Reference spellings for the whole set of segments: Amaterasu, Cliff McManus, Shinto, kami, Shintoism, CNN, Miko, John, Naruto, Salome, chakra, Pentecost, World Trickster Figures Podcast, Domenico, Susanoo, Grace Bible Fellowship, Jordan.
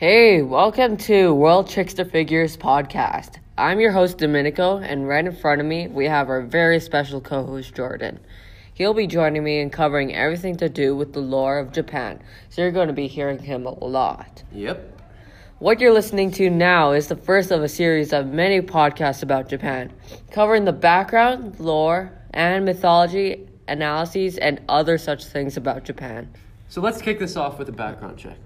Hey, welcome to World Trickster Figures Podcast. I'm your host, Domenico, and right in front of me, we have our very special co-host, Jordan. He'll be joining me in covering everything to do with the lore of Japan, so you're going to be hearing him a lot. Yep. What you're listening to now is the first of a series of many podcasts about Japan, covering the background, lore, and mythology, analyses, and other such things about Japan. So let's kick this off with a background check.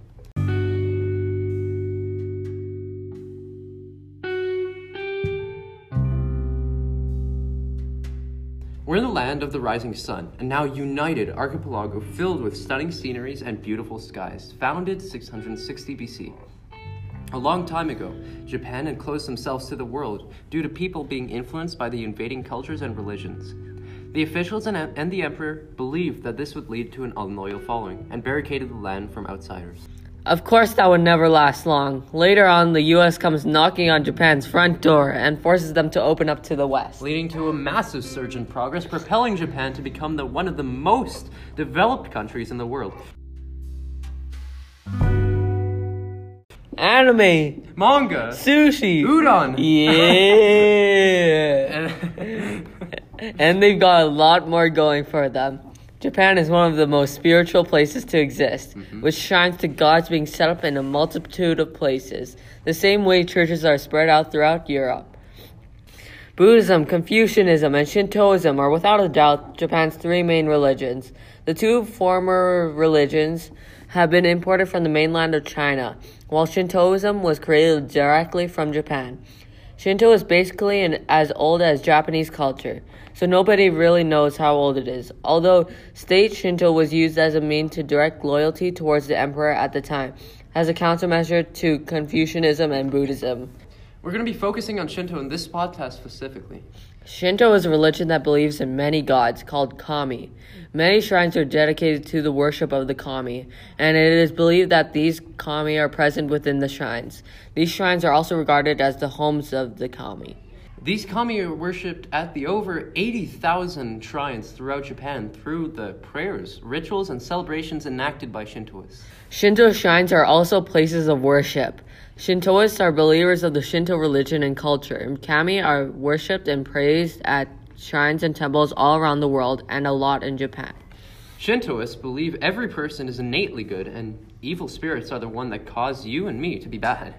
We're in the land of the rising sun, a now united archipelago filled with stunning sceneries and beautiful skies, founded 660 BC. A long time ago, Japan had closed themselves to the world due to people being influenced by the invading cultures and religions. The officials and the emperor believed that this would lead to an unloyal following and barricaded the land from outsiders. Of course, that would never last long. Later on, the US comes knocking on Japan's front door and forces them to open up to the West, leading to a massive surge in progress, propelling Japan to become one of the most developed countries in the world. Anime, manga, sushi, udon. Yeah. And they've got a lot more going for them. Japan is one of the most spiritual places to exist, which shines to gods being set up in a multitude of places, the same way churches are spread out throughout Europe. Buddhism, Confucianism, and Shintoism are without a doubt Japan's three main religions. The two former religions have been imported from the mainland of China, while Shintoism was created directly from Japan. Shinto is basically as old as Japanese culture, so nobody really knows how old it is, although state Shinto was used as a means to direct loyalty towards the emperor at the time, as a countermeasure to Confucianism and Buddhism. We're going to be focusing on Shinto in this podcast specifically. Shinto is a religion that believes in many gods, called kami. Many shrines are dedicated to the worship of the kami, and it is believed that these kami are present within the shrines. These shrines are also regarded as the homes of the kami. These kami are worshipped at the over 80,000 shrines throughout Japan through the prayers, rituals, and celebrations enacted by Shintoists. Shinto shrines are also places of worship. Shintoists are believers of the Shinto religion and culture, and kami are worshipped and praised at shrines and temples all around the world and a lot in Japan. Shintoists believe every person is innately good, and evil spirits are the one that cause you and me to be bad.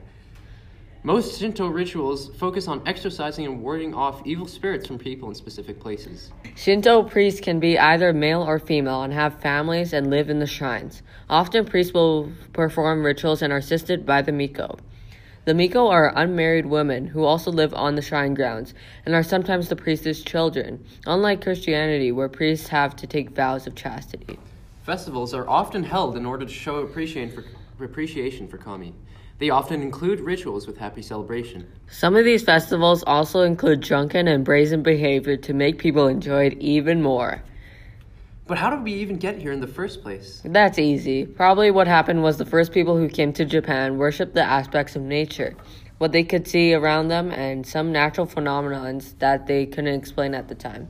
Most Shinto rituals focus on exorcising and warding off evil spirits from people in specific places. Shinto priests can be either male or female and have families and live in the shrines. Often priests will perform rituals and are assisted by the Miko. The Miko are unmarried women who also live on the shrine grounds and are sometimes the priest's children, unlike Christianity where priests have to take vows of chastity. Festivals are often held in order to show appreciation for kami. They often include rituals with happy celebration. Some of these festivals also include drunken and brazen behavior to make people enjoy it even more. But how did we even get here in the first place? That's easy. Probably what happened was the first people who came to Japan worshipped the aspects of nature, what they could see around them, and some natural phenomena that they couldn't explain at the time.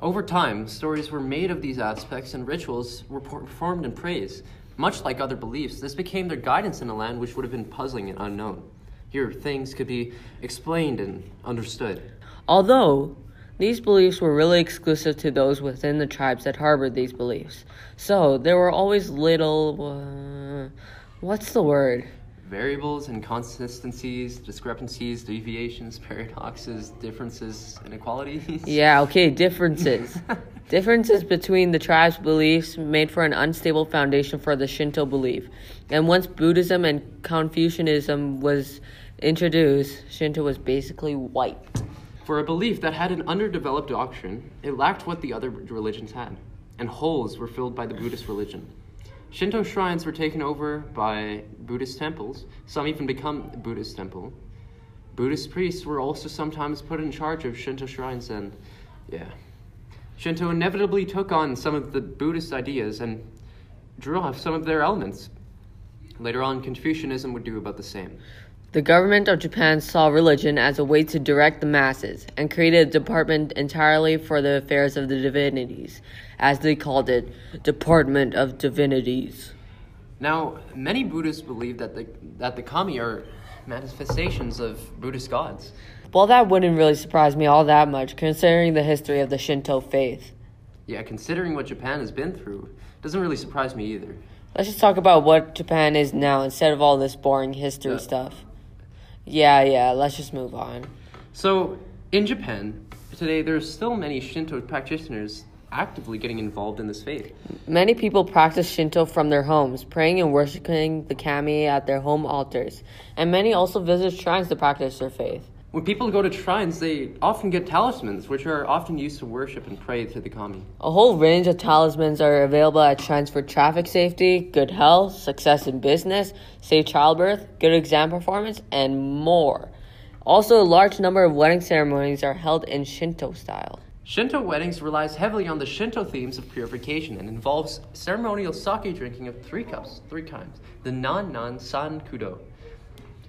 Over time, stories were made of these aspects and rituals were performed in praise. Much like other beliefs, this became their guidance in a land which would have been puzzling and unknown. Here, things could be explained and understood. Although, these beliefs were really exclusive to those within the tribes that harbored these beliefs. So, there were always little... variables, inconsistencies, discrepancies, deviations, paradoxes, differences, inequalities. Differences. Differences between the tribes' beliefs made for an unstable foundation for the Shinto belief. And once Buddhism and Confucianism was introduced, Shinto was basically wiped. For a belief that had an underdeveloped doctrine, it lacked what the other religions had, and holes were filled by the Buddhist religion. Shinto shrines were taken over by Buddhist temples. Some even become Buddhist temple. Buddhist priests were also sometimes put in charge of Shinto shrines, and Shinto inevitably took on some of the Buddhist ideas and drew off some of their elements. Later on, Confucianism would do about the same. The government of Japan saw religion as a way to direct the masses and created a department entirely for the affairs of the divinities, as they called it, Department of Divinities. Now, many Buddhists believe that the kami are manifestations of Buddhist gods. Well, that wouldn't really surprise me all that much, considering the history of the Shinto faith. Yeah, considering what Japan has been through, doesn't really surprise me either. Let's just talk about what Japan is now instead of all this boring history stuff. Yeah, let's just move on. So, in Japan, today there are still many Shinto practitioners actively getting involved in this faith. Many people practice Shinto from their homes, praying and worshipping the kami at their home altars, and many also visit shrines to practice their faith. When people go to shrines, they often get talismans, which are often used to worship and pray to the kami. A whole range of talismans are available at shrines for traffic safety, good health, success in business, safe childbirth, good exam performance, and more. Also, a large number of wedding ceremonies are held in Shinto style. Shinto weddings relies heavily on the Shinto themes of purification and involves ceremonial sake drinking of 3 cups, 3 times, the nan san kudo.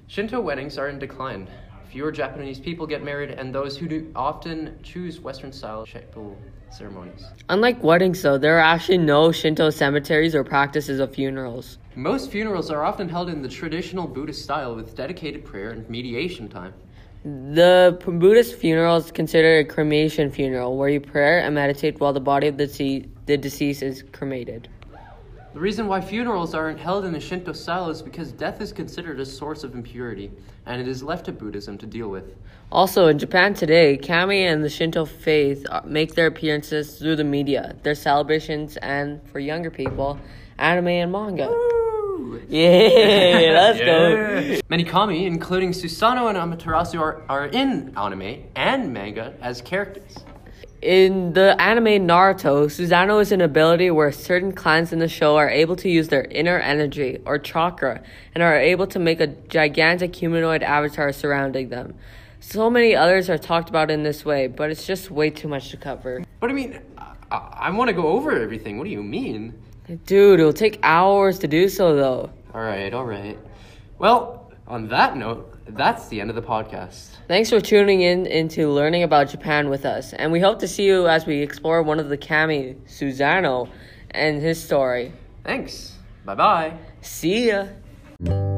Shinto weddings are in decline. Fewer Japanese people get married, and those who do often choose Western-style Shinto ceremonies. Unlike weddings, though, there are actually no Shinto cemeteries or practices of funerals. Most funerals are often held in the traditional Buddhist style with dedicated prayer and mediation time. The Buddhist funeral is considered a cremation funeral, where you pray and meditate while the body of the deceased is cremated. The reason why funerals aren't held in the Shinto style is because death is considered a source of impurity, and it is left to Buddhism to deal with. Also, in Japan today, kami and the Shinto faith make their appearances through the media, their celebrations, and, for younger people, anime and manga. Woo! Yeah, let's go! Many kami, including Susanoo and Amaterasu, are in anime and manga as characters. In the anime Naruto, Susanoo is an ability where certain clans in the show are able to use their inner energy, or chakra, and are able to make a gigantic humanoid avatar surrounding them. So many others are talked about in this way, but it's just way too much to cover. But I mean, I want to go over everything. What do you mean? Dude, it'll take hours to do so, though. All right. Well, on that note, that's the end of the podcast. Thanks for tuning into learning about Japan with us, and we hope to see you as we explore one of the kami, Susanoo, and his story. Thanks. Bye-bye. See ya.